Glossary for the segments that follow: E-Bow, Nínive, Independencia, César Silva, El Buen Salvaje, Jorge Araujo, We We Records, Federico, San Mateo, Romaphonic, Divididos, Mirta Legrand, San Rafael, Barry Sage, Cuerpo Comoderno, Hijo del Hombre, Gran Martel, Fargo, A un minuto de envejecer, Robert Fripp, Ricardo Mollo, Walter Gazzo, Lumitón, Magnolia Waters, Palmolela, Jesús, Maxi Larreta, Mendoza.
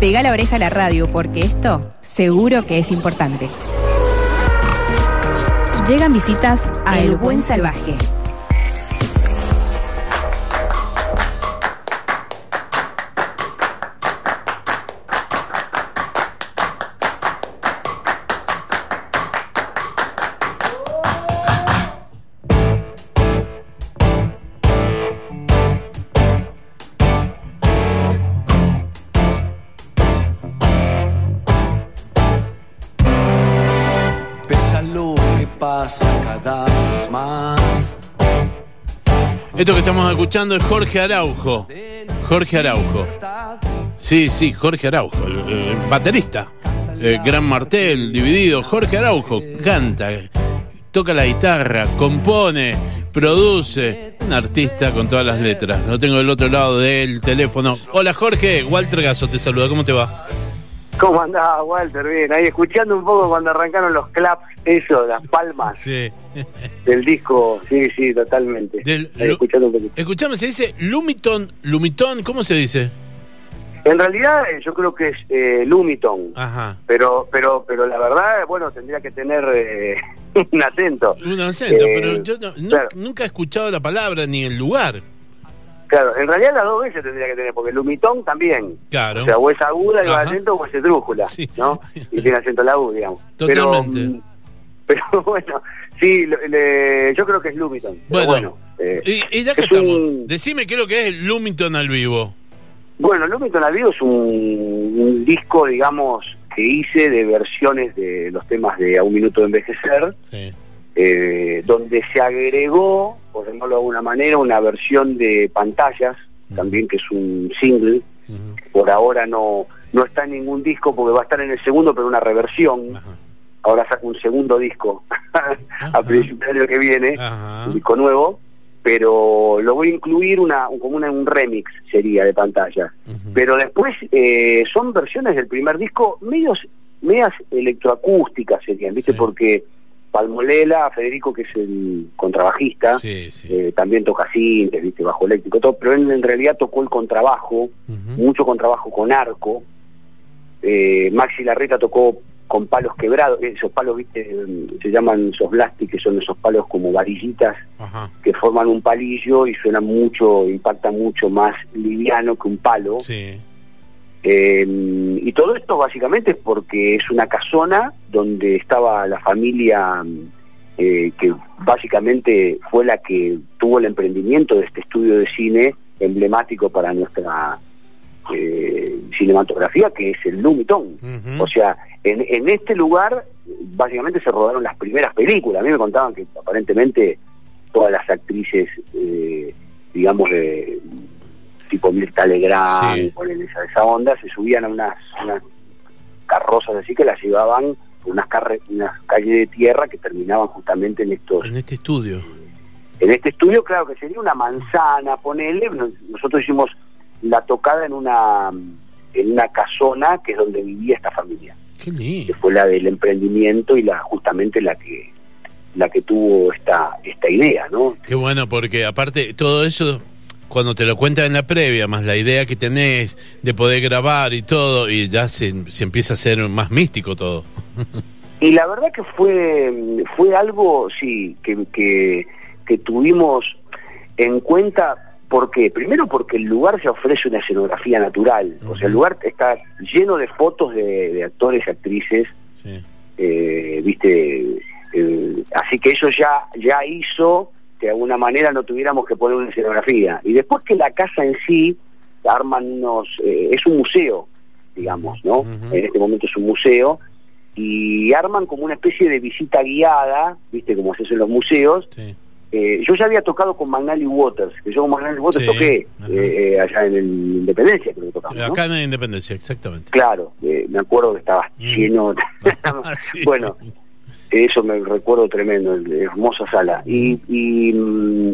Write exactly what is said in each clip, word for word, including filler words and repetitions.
pegá la oreja a la radio porque esto seguro que es importante. Llegan visitas a El Buen Salvaje. Esto que estamos escuchando es Jorge Araujo. Jorge Araujo. Sí, sí, Jorge Araujo, el, el baterista. El Gran Martel, Divididos. Jorge Araujo canta, toca la guitarra, compone, produce. Un artista con todas las letras. Lo tengo del otro lado del teléfono. Hola Jorge, Walter Gazzo te saluda. ¿Cómo te va? ¿Cómo andás, Walter? Bien, ahí escuchando un poco cuando arrancaron los claps, eso, las palmas. Sí. Del disco, sí, sí, totalmente. Del, ahí, escuchando un poquito. Escuchame, se dice Lumitón, Lumitón, ¿cómo se dice? En realidad yo creo que es eh, Lumitón. Ajá. Pero, pero, pero la verdad, bueno, tendría que tener eh, un acento. Un acento, eh, pero yo no, claro. Nunca he escuchado la palabra ni el lugar. Claro, en realidad las dos veces tendría que tener, porque el Lumitón también. Claro. O sea, o es aguda, el acento, o es esdrújula, sí. ¿No? Y tiene acento la U, digamos. Totalmente. Pero, pero bueno, sí, le, le, yo creo que es Lumitón. Bueno, bueno eh, y, y ya que es estamos, un... decime qué es lo que es el Lumitón al vivo. Bueno, el Lumitón al vivo es un, un disco, digamos, que hice de versiones de los temas de A un minuto de envejecer. Sí. Eh, donde se agregó, por llamarlo de alguna manera, una versión de Pantallas, uh-huh. También que es un single, uh-huh. Por ahora no, no está en ningún disco porque va a estar en el segundo, pero una reversión, uh-huh. Ahora saco un segundo disco, uh-huh. A principios del año que viene, uh-huh. Un disco nuevo, pero lo voy a incluir una, como una, un remix sería de Pantallas, uh-huh. Pero después eh, son versiones del primer disco, medios, medias electroacústicas serían, ¿viste? Sí. Porque Palmolela, Federico, que es el contrabajista, sí, sí. Eh, también toca cintes, viste, bajo eléctrico, todo, pero él en realidad tocó el contrabajo, uh-huh. Mucho contrabajo con arco. eh, Maxi Larreta tocó con palos quebrados, esos palos, viste, se llaman softlastic, que son esos palos como varillitas, uh-huh. Que forman un palillo y suena mucho, impacta mucho más liviano que un palo, sí. Eh, y todo esto básicamente es porque es una casona donde estaba la familia eh, que básicamente fue la que tuvo el emprendimiento de este estudio de cine emblemático para nuestra eh, cinematografía, que es el Lumitón, uh-huh. O sea, en, en este lugar básicamente se rodaron las primeras películas. A mí me contaban que aparentemente todas las actrices eh, digamos eh, tipo Mirta Legrand, sí. Ponen esa, esa onda, se subían a unas, unas carrozas así que las llevaban por unas, carre, unas calles de tierra que terminaban justamente en estos... En este estudio. En este estudio, claro, que sería una manzana, ponele. Nosotros hicimos la tocada en una, en una casona que es donde vivía esta familia. Qué lindo. Que fue la del emprendimiento y la justamente la que, la que tuvo esta, esta idea, ¿no? Qué bueno, porque aparte todo eso... Cuando te lo cuentan en la previa, más la idea que tenés de poder grabar y todo, y ya se, se empieza a hacer más místico todo. Y la verdad que fue fue algo, sí, que, que, que tuvimos en cuenta, porque primero porque el lugar se ofrece una escenografía natural, uh-huh. O sea, el lugar está lleno de fotos de, de actores y actrices, sí. eh, viste, eh, así que eso ya, ya hizo... que de alguna manera no tuviéramos que poner una escenografía. Y después que la casa en sí, arman unos... Eh, es un museo, digamos, ¿no? Uh-huh. En este momento es un museo, y arman como una especie de visita guiada, ¿viste? Como se hace en los museos. Sí. Eh, yo ya había tocado con Magnolia Waters, que yo con Magnolia Waters, sí, toqué, uh-huh. eh, allá en el Independencia, creo que tocamos, ¿no? Acá en el Independencia, exactamente. Claro, eh, me acuerdo que estaba mm. lleno... Ah, sí. Bueno... Eso me recuerdo tremendo, hermosa sala. Y, y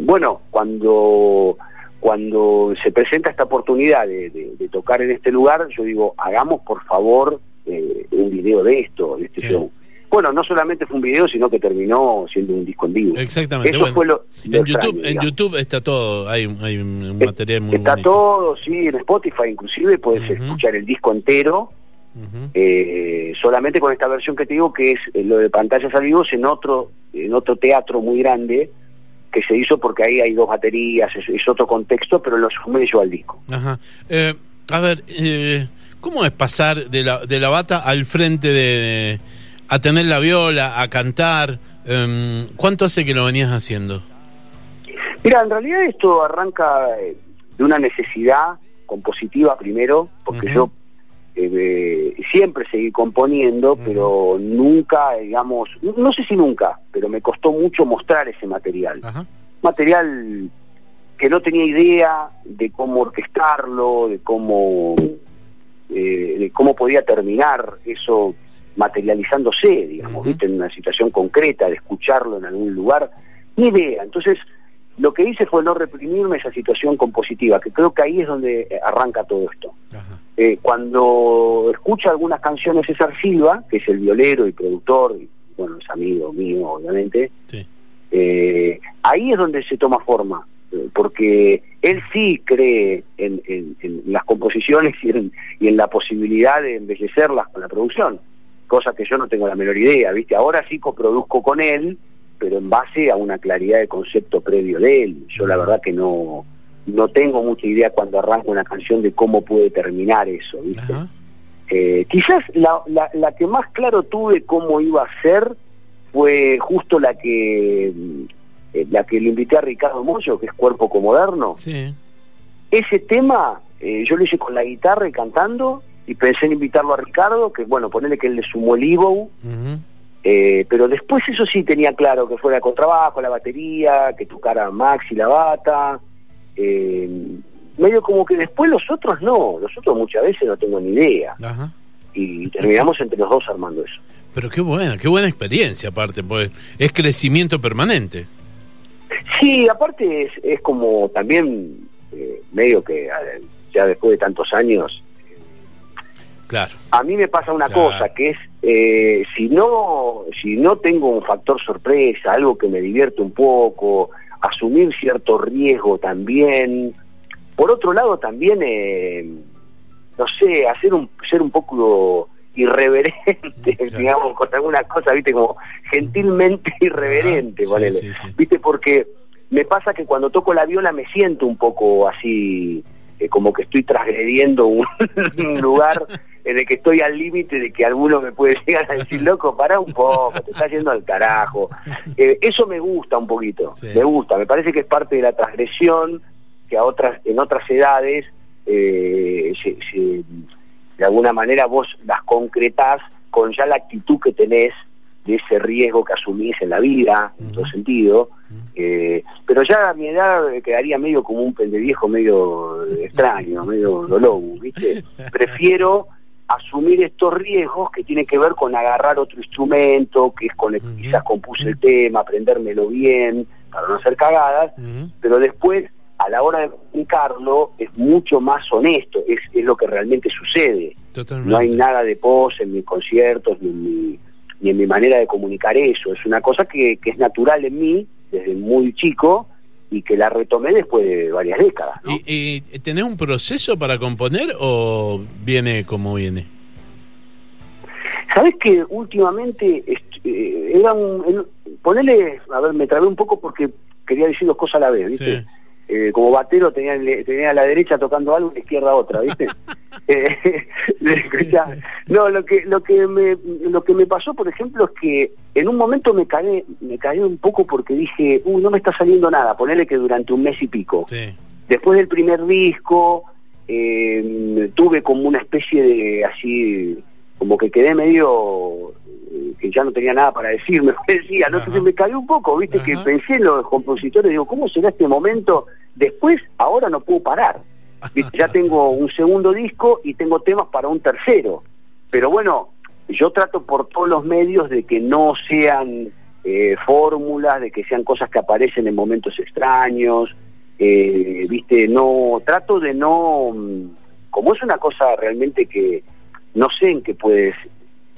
bueno, cuando, cuando se presenta esta oportunidad de, de, de tocar en este lugar, yo digo, hagamos por favor eh, un video de esto, de este sí. show. bueno, no solamente fue un video, sino que terminó siendo un disco en vivo. Exactamente. Eso bueno, fue lo, lo en extraño, YouTube, digamos. En YouTube está todo, hay, hay un material muy Está bonito. todo, sí, en Spotify inclusive puedes uh-huh. escuchar el disco entero, uh-huh. eh, solamente con esta versión que te digo, que es lo de pantallas al vivo, en otro, en otro teatro muy grande que se hizo, porque ahí hay dos baterías, es, es otro contexto, pero lo sumé yo al disco. Ajá. Eh, a ver, eh, ¿cómo es pasar de la, de la bata al frente de... de... a tener la viola, a cantar? Um, ¿Cuánto hace que lo venías haciendo? Mira, en realidad esto arranca de una necesidad compositiva primero, porque uh-huh. yo eh, eh, siempre seguí componiendo, uh-huh. pero nunca, digamos, no sé si nunca, pero me costó mucho mostrar ese material. Uh-huh. Material que no tenía idea de cómo orquestarlo, de cómo, eh, de cómo podía terminar eso materializándose, digamos, uh-huh. ¿viste? En una situación concreta, de escucharlo en algún lugar, ni idea. Entonces, lo que hice fue no reprimirme esa situación compositiva, que creo que ahí es donde arranca todo esto. Uh-huh. Eh, cuando escucho algunas canciones César Silva, que es el violero y productor, y, bueno, es amigo mío, obviamente, sí. eh, ahí es donde se toma forma, eh, porque él sí cree en, en, en las composiciones y en, y en la posibilidad de embellecerlas con la producción. Cosa que yo no tengo la menor idea, ¿viste? Ahora sí coproduzco con él, pero en base a una claridad de concepto previo de él. Yo la verdad que no, no tengo mucha idea cuando arranco una canción de cómo puede terminar eso, ¿viste? Eh, quizás la, la, la que más claro tuve cómo iba a ser fue justo la que, eh, la que le invité a Ricardo Mollo, que es Cuerpo Comoderno. Sí. Ese tema eh, yo lo hice con la guitarra y cantando, y pensé en invitarlo a Ricardo, que bueno, ponerle que él le sumó el E-Bow, uh-huh. eh, pero después eso sí tenía claro que fuera el contrabajo, la batería, que tocara Maxi la bata, eh, medio como que después los otros no, los otros muchas veces no tengo ni idea, uh-huh. y terminamos entre los dos armando eso. Pero qué buena, qué buena experiencia aparte, pues es crecimiento permanente. Sí, aparte es, es como también eh, medio que ya después de tantos años. Claro. A mí me pasa una claro. cosa, que es, eh, si no si no tengo un factor sorpresa, algo que me divierte un poco, asumir cierto riesgo también. Por otro lado también, eh, no sé, hacer un, ser un poco irreverente, claro. digamos, con alguna cosa, viste, como gentilmente irreverente, ah, ponele. Sí, sí, sí. Viste, porque me pasa que cuando toco la viola me siento un poco así, eh, como que estoy transgrediendo un, un lugar en el que estoy al límite de que alguno me puede llegar a decir, loco, pará un poco, te estás yendo al carajo. Eh, eso me gusta un poquito, sí. me gusta, me parece que es parte de la transgresión que a otras, en otras edades, eh, se, se, de alguna manera vos las concretás con ya la actitud que tenés de ese riesgo que asumís en la vida, uh-huh. en todo sentido, eh, pero ya a mi edad quedaría medio como un pendeviejo medio extraño, medio lobo, ¿viste? Prefiero asumir estos riesgos que tienen que ver con agarrar otro instrumento, que es con el que uh-huh. quizás compuse el tema, aprendérmelo bien, para no hacer cagadas, uh-huh. pero después, a la hora de comunicarlo, es mucho más honesto, es, es lo que realmente sucede. Totalmente. No hay nada de pose en mis conciertos, ni en mi... ni en mi manera de comunicar eso. Es una cosa que, que es natural en mí desde muy chico y que la retomé después de varias décadas, ¿no? ¿Y, y tenés un proceso para componer o viene como viene? Sabés que últimamente eh, era un, ponele, a ver, me trabé un poco porque quería decir dos cosas a la vez, ¿viste? Sí. Eh, como batero tenía, tenía a la derecha tocando algo y a la izquierda otra, ¿viste? eh, no, lo que lo que me lo que me pasó, por ejemplo, es que en un momento me cagué, me cagué un poco porque dije, uy, no me está saliendo nada, ponele que durante un mes y pico. Sí. Después del primer disco, eh, tuve como una especie de, así, como que quedé medio... que ya no tenía nada para decir, me decía, ¿no? Entonces me caí un poco, viste, Ajá. que pensé en los compositores, digo, ¿cómo será este momento? Después, ahora no puedo parar, ¿viste? Ya tengo un segundo disco y tengo temas para un tercero, pero bueno, yo trato por todos los medios de que no sean eh, fórmulas, de que sean cosas que aparecen en momentos extraños, eh, viste, no, trato de no, como es una cosa realmente que no sé en qué puedes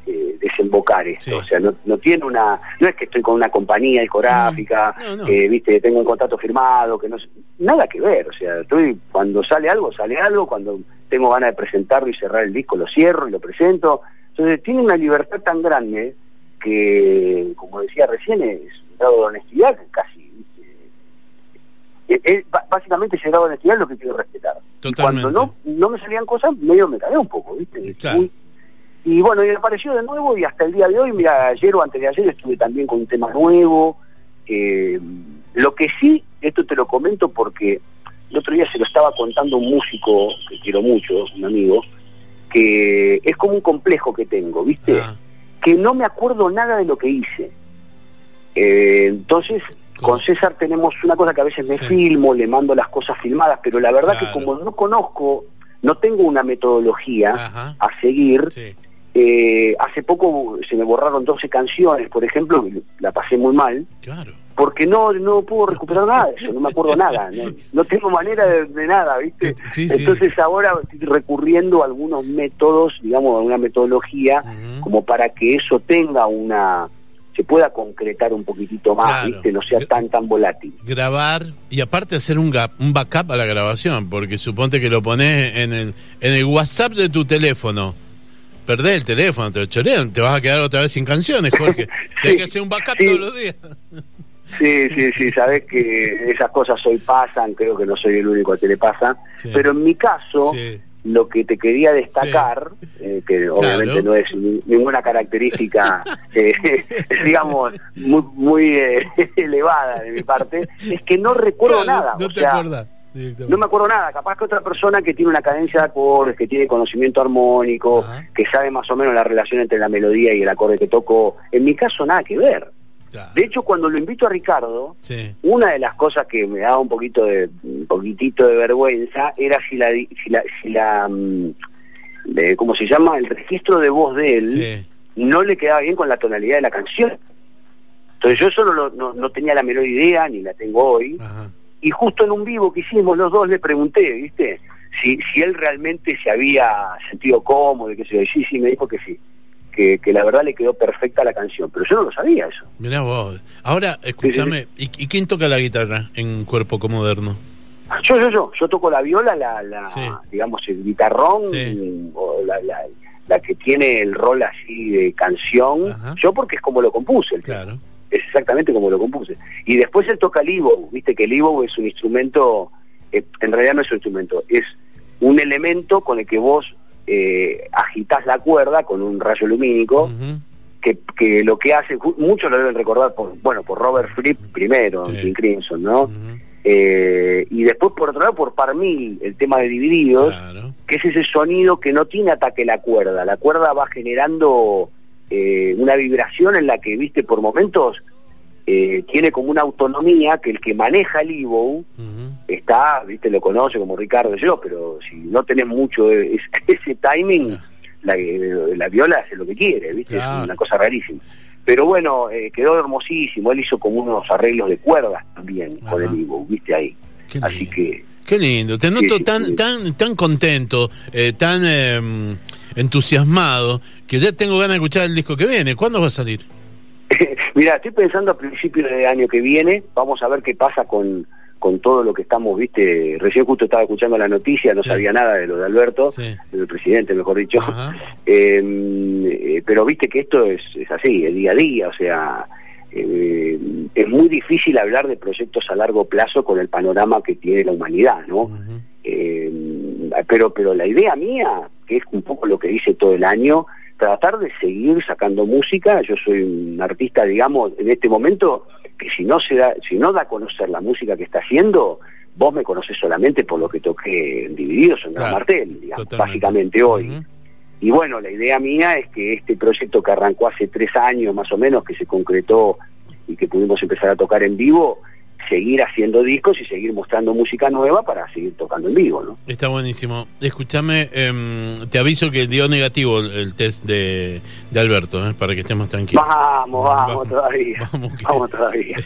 eh, desembocar esto, sí. O sea, no, no tiene una, no es que estoy con una compañía discográfica, no, no, no. Eh, viste, tengo un contrato firmado, que no, nada que ver, o sea, estoy, cuando sale algo, sale algo, cuando tengo ganas de presentarlo y cerrar el disco, lo cierro y lo presento, entonces tiene una libertad tan grande que, como decía recién, es un grado de honestidad casi. Eh, básicamente llegaba a estudiar lo que quiero respetar. Totalmente. Cuando no, no me salían cosas, medio me cagué un poco, ¿viste? Claro. Muy, y bueno, y apareció de nuevo, y hasta el día de hoy, mira, ayer o antes de ayer estuve también con un tema nuevo. Eh, lo que sí, esto te lo comento porque el otro día se lo estaba contando a un músico que quiero mucho, un amigo, que es como un complejo que tengo, ¿viste? Ah. Que no me acuerdo nada de lo que hice. Eh, entonces... Con César tenemos una cosa que a veces me sí. filmo, le mando las cosas filmadas, pero la verdad claro. que como no conozco, no tengo una metodología Ajá. a seguir. Sí. Eh, hace poco se me borraron doce canciones, por ejemplo, la pasé muy mal, claro. porque no no puedo recuperar nada de eso, no me acuerdo nada, no, no tengo manera de, de nada, ¿viste? Sí, sí. Entonces ahora estoy recurriendo a algunos métodos, digamos, a una metodología, uh-huh. como para que eso tenga una... se pueda concretar un poquitito más, claro. ¿viste? No sea tan tan volátil. Grabar y aparte hacer un, gap, un backup a la grabación, porque suponte que lo pones en el, en el WhatsApp de tu teléfono, perdés el teléfono, te lo chorean, te vas a quedar otra vez sin canciones, Jorge. sí, hay que hacer un backup sí. todos los días. sí, sí, sí, sabés que esas cosas hoy pasan, creo que no soy el único al que le pasa, sí. pero en mi caso... Sí. Lo que te quería destacar, sí. eh, que obviamente claro. no es ni, ninguna característica, eh, digamos, muy, muy eh, elevada de mi parte, es que no recuerdo claro, nada. No, o te sea, acordás, no me acuerdo nada. Capaz que otra persona que tiene una cadencia de acordes, que tiene conocimiento armónico, Ajá. que sabe más o menos la relación entre la melodía y el acorde que tocó, en mi caso nada que ver. Claro. De hecho, cuando lo invito a Ricardo, sí. una de las cosas que me daba un poquito de un poquitito de vergüenza era si la si la, si la de, ¿cómo se llama? El registro de voz de él sí. no le quedaba bien con la tonalidad de la canción. Entonces yo solo lo, no, no tenía la menor idea, ni la tengo hoy. Ajá. Y justo en un vivo que hicimos los dos le pregunté, ¿viste? Si si él realmente se había sentido cómodo y qué sé yo. Y sí, sí, me dijo que sí. Que, que la verdad le quedó perfecta la canción, pero yo no lo sabía eso. Mirá vos. Ahora, escúchame, sí, sí, sí. ¿y, ¿y quién toca la guitarra en Cuerpo Comoderno? Yo, yo, yo. Yo toco la viola, la, la sí. digamos, el guitarrón, sí. o la, la, la que tiene el rol así de canción. Ajá. Yo porque es como lo compuse. El claro. Tío. Es exactamente como lo compuse. Y después él toca el E-Bow, viste que el E-Bow es un instrumento, eh, en realidad no es un instrumento, es un elemento con el que vos... Eh, agitás la cuerda con un rayo lumínico uh-huh. que, que lo que hace, muchos lo deben recordar por, bueno, por Robert Fripp primero sí. King Crimson, ¿no? Uh-huh. eh, y después por otro lado por Parmil, el tema de Divididos claro. que es ese sonido que no tiene ataque la cuerda, la cuerda va generando eh, una vibración en la que, viste, por momentos eh, tiene como una autonomía que el que maneja el E-Bow uh-huh. está, viste, lo conoce como Ricardo y yo, pero si no tenés mucho es, ese timing, ah. la, la viola hace lo que quiere, viste, ah. es una cosa rarísima. Pero bueno, eh, quedó hermosísimo, él hizo como unos arreglos de cuerdas también Ajá. con el E-Bow, viste ahí. Qué Así lindo. que... Qué lindo, te noto sí, tan, sí. tan, tan contento, eh, tan eh, entusiasmado, que ya tengo ganas de escuchar el disco que viene. ¿Cuándo va a salir? Mira, estoy pensando a principios del año que viene, vamos a ver qué pasa con con todo lo que estamos, viste, recién justo estaba escuchando la noticia, no sí. sabía nada de lo de Alberto, sí. del presidente, mejor dicho, eh, pero viste que esto es, es así, el día a día, o sea, eh, es muy difícil hablar de proyectos a largo plazo con el panorama que tiene la humanidad, ¿no? Uh-huh. Eh, pero, pero la idea mía, que es un poco lo que hice todo el año, tratar de seguir sacando música. Yo soy un artista, digamos, en este momento, que si no se da, si no da a conocer la música que está haciendo, vos me conocés solamente por lo que toqué en Divididos en Gran claro, Martel, digamos, totalmente. Básicamente hoy. Uh-huh. Y bueno, la idea mía es que este proyecto que arrancó hace tres años más o menos, que se concretó y que pudimos empezar a tocar en vivo, seguir haciendo discos y seguir mostrando música nueva para seguir tocando en vivo, ¿no? Está buenísimo. Escuchame, eh, te aviso que dio negativo el, el test de, de Alberto, ¿eh? Para que estemos tranquilos. Vamos, vamos, vamos todavía. Vamos, que, vamos todavía.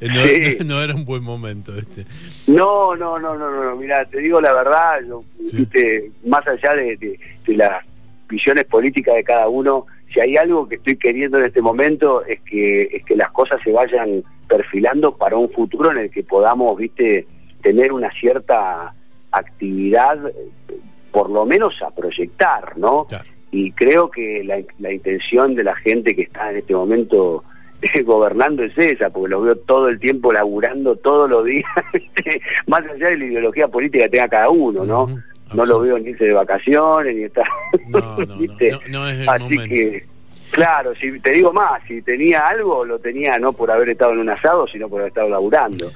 no, sí. no era un buen momento este. No, no, no, no, no. Mirá, te digo la verdad, yo, sí. viste, más allá de, de, de las visiones políticas de cada uno, si hay algo que estoy queriendo en este momento es que, es que las cosas se vayan perfilando para un futuro en el que podamos, viste, tener una cierta actividad, por lo menos a proyectar, ¿no? Claro. Y creo que la, la intención de la gente que está en este momento gobernando es esa, porque los veo todo el tiempo laburando, todos los días, más allá de la ideología política que tenga cada uno, ¿no? Uh-huh. No lo veo ni irse de vacaciones, ni estar... No, no, ¿viste? No, no, no es el Así momento. Que, claro, si te digo más, si tenía algo, lo tenía no por haber estado en un asado, sino por haber estado laburando.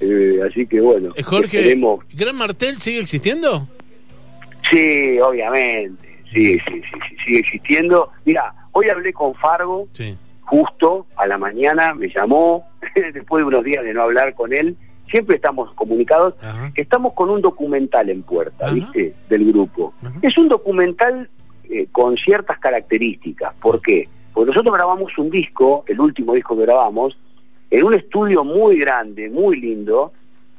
Eh, así que bueno. Jorge, esperemos... ¿Gran Martel sigue existiendo? Sí, obviamente. Sí, sí, sí, sí, sigue existiendo. Mira, hoy hablé con Fargo, sí. Justo a la mañana, me llamó, después de unos días de no hablar con él. Siempre estamos comunicados. Ajá. Estamos con un documental en puerta, Ajá. ¿viste? Del grupo. Ajá. Es un documental eh, con ciertas características. ¿Por qué? Porque nosotros grabamos un disco, el último disco que grabamos, en un estudio muy grande, muy lindo,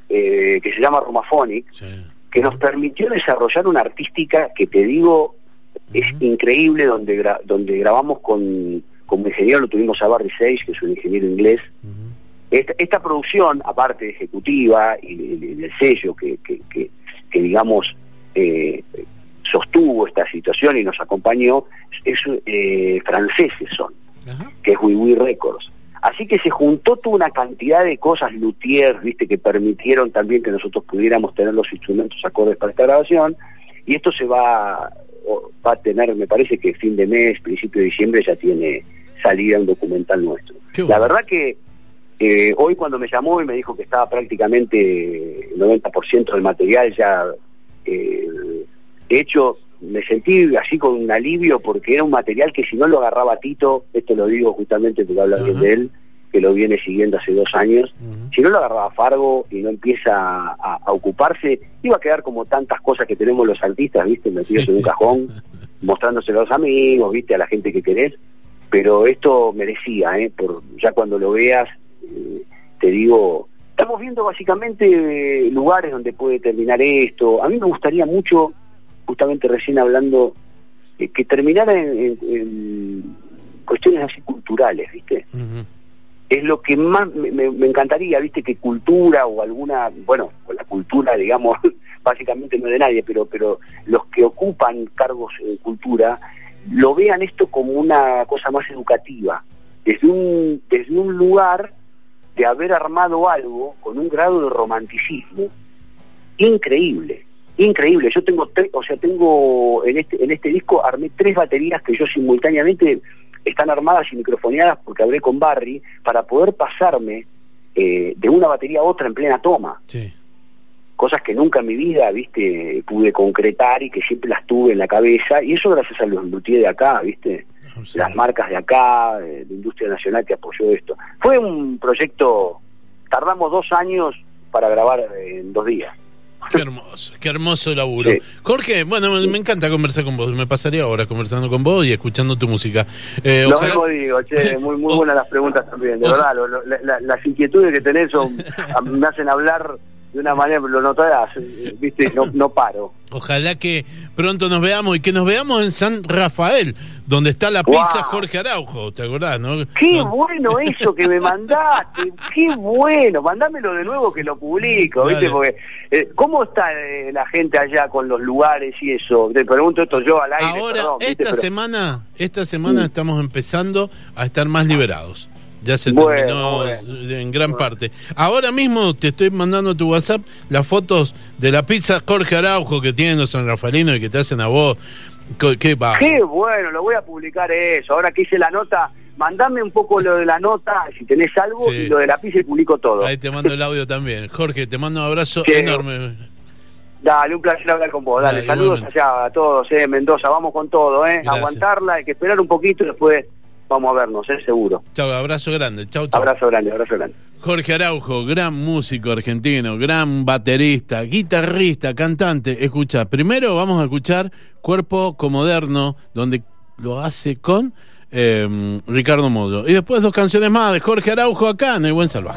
eh, que se llama Romaphonic, sí. que nos permitió desarrollar una artística que te digo, es Ajá. increíble, donde, gra donde grabamos con, como ingeniero, lo tuvimos a Barry Sage, que es un ingeniero inglés. Ajá. Esta, esta producción, aparte de ejecutiva y del sello que, que, que, que digamos, eh, sostuvo esta situación y nos acompañó, es, eh, franceses son, Ajá. que es We We Records. Así que se juntó toda una cantidad de cosas, luthiers, viste, que permitieron también que nosotros pudiéramos tener los instrumentos acordes para esta grabación, y esto se va, va a tener, me parece que fin de mes, principio de diciembre, ya tiene salida un documental nuestro. Bueno. La verdad que Eh, hoy cuando me llamó y me dijo que estaba prácticamente el noventa por ciento del material ya eh, hecho, me sentí así con un alivio, porque era un material que si no lo agarraba Tito, esto lo digo justamente porque habla bien de él, que lo viene siguiendo hace dos años, uh-huh. si no lo agarraba Fargo y no empieza a, a ocuparse, iba a quedar como tantas cosas que tenemos los artistas, viste, metidos sí. en un cajón, mostrándoselo a los amigos, viste, a la gente que querés, pero esto merecía, ¿eh? Por, ya cuando lo veas, te digo, estamos viendo básicamente lugares donde puede terminar esto. A mí me gustaría mucho, justamente recién hablando, eh, que terminara en, en, en cuestiones así culturales, ¿viste? Uh-huh. Es lo que más me, me, me encantaría, ¿viste? Que cultura o alguna, bueno, la cultura, digamos, básicamente no es de nadie, pero, pero los que ocupan cargos de cultura lo vean esto como una cosa más educativa, desde un, desde un lugar de haber armado algo con un grado de romanticismo increíble, increíble. Yo tengo, tre o sea, tengo en este, en este disco armé tres baterías que yo simultáneamente están armadas y microfoneadas porque hablé con Barry para poder pasarme eh, de una batería a otra en plena toma. Sí. Cosas que nunca en mi vida, viste, pude concretar y que siempre las tuve en la cabeza, y eso gracias a los luthiers de acá, viste, las marcas de acá, de la industria nacional que apoyó esto. Fue un proyecto, tardamos dos años para grabar en dos días. Qué hermoso, qué hermoso laburo. Sí. Jorge, bueno, me, me encanta conversar con vos, me pasaría horas conversando con vos y escuchando tu música. Eh, lo ojalá... mismo digo, che, muy, muy buenas las preguntas también, de verdad, lo, lo, la, las inquietudes que tenés son, me hacen hablar... de una manera, lo notarás, viste, no, no paro. Ojalá que pronto nos veamos, y que nos veamos en San Rafael, donde está la pizza wow. Jorge Araujo, ¿te acordás, no? Qué no. bueno eso que me mandaste, qué bueno, mandámelo de nuevo que lo publico, viste, Dale. Porque eh, ¿cómo está eh, la gente allá con los lugares y eso? Te pregunto esto yo al aire. Ahora, perdón, esta, pero... semana, esta semana mm. estamos empezando a estar más liberados. Ya se bueno, terminó bueno. en gran bueno. parte. Ahora mismo te estoy mandando a tu WhatsApp las fotos de la pizza Jorge Araujo que tienen los sanrafalinos y que te hacen a vos. Qué, qué, qué bueno, lo voy a publicar eso. Ahora que hice la nota, mandame un poco lo de la nota, si tenés algo, sí. y lo de la pizza y publico todo. Ahí te mando el audio también. Jorge, te mando un abrazo sí. enorme. Dale, un placer hablar con vos. Dale, Dale saludos allá a todos, eh, Mendoza. Vamos con todo, eh. Gracias. Aguantarla, hay que esperar un poquito y después... vamos a vernos, es seguro. Chau, abrazo grande, chau, chau. Abrazo grande, abrazo grande. Jorge Araujo, gran músico argentino, gran baterista, guitarrista, cantante. Escucha, primero vamos a escuchar Cuerpo Comoderno, donde lo hace con eh, Ricardo Mollo. Y después dos canciones más de Jorge Araujo acá en El Buen Salvaje.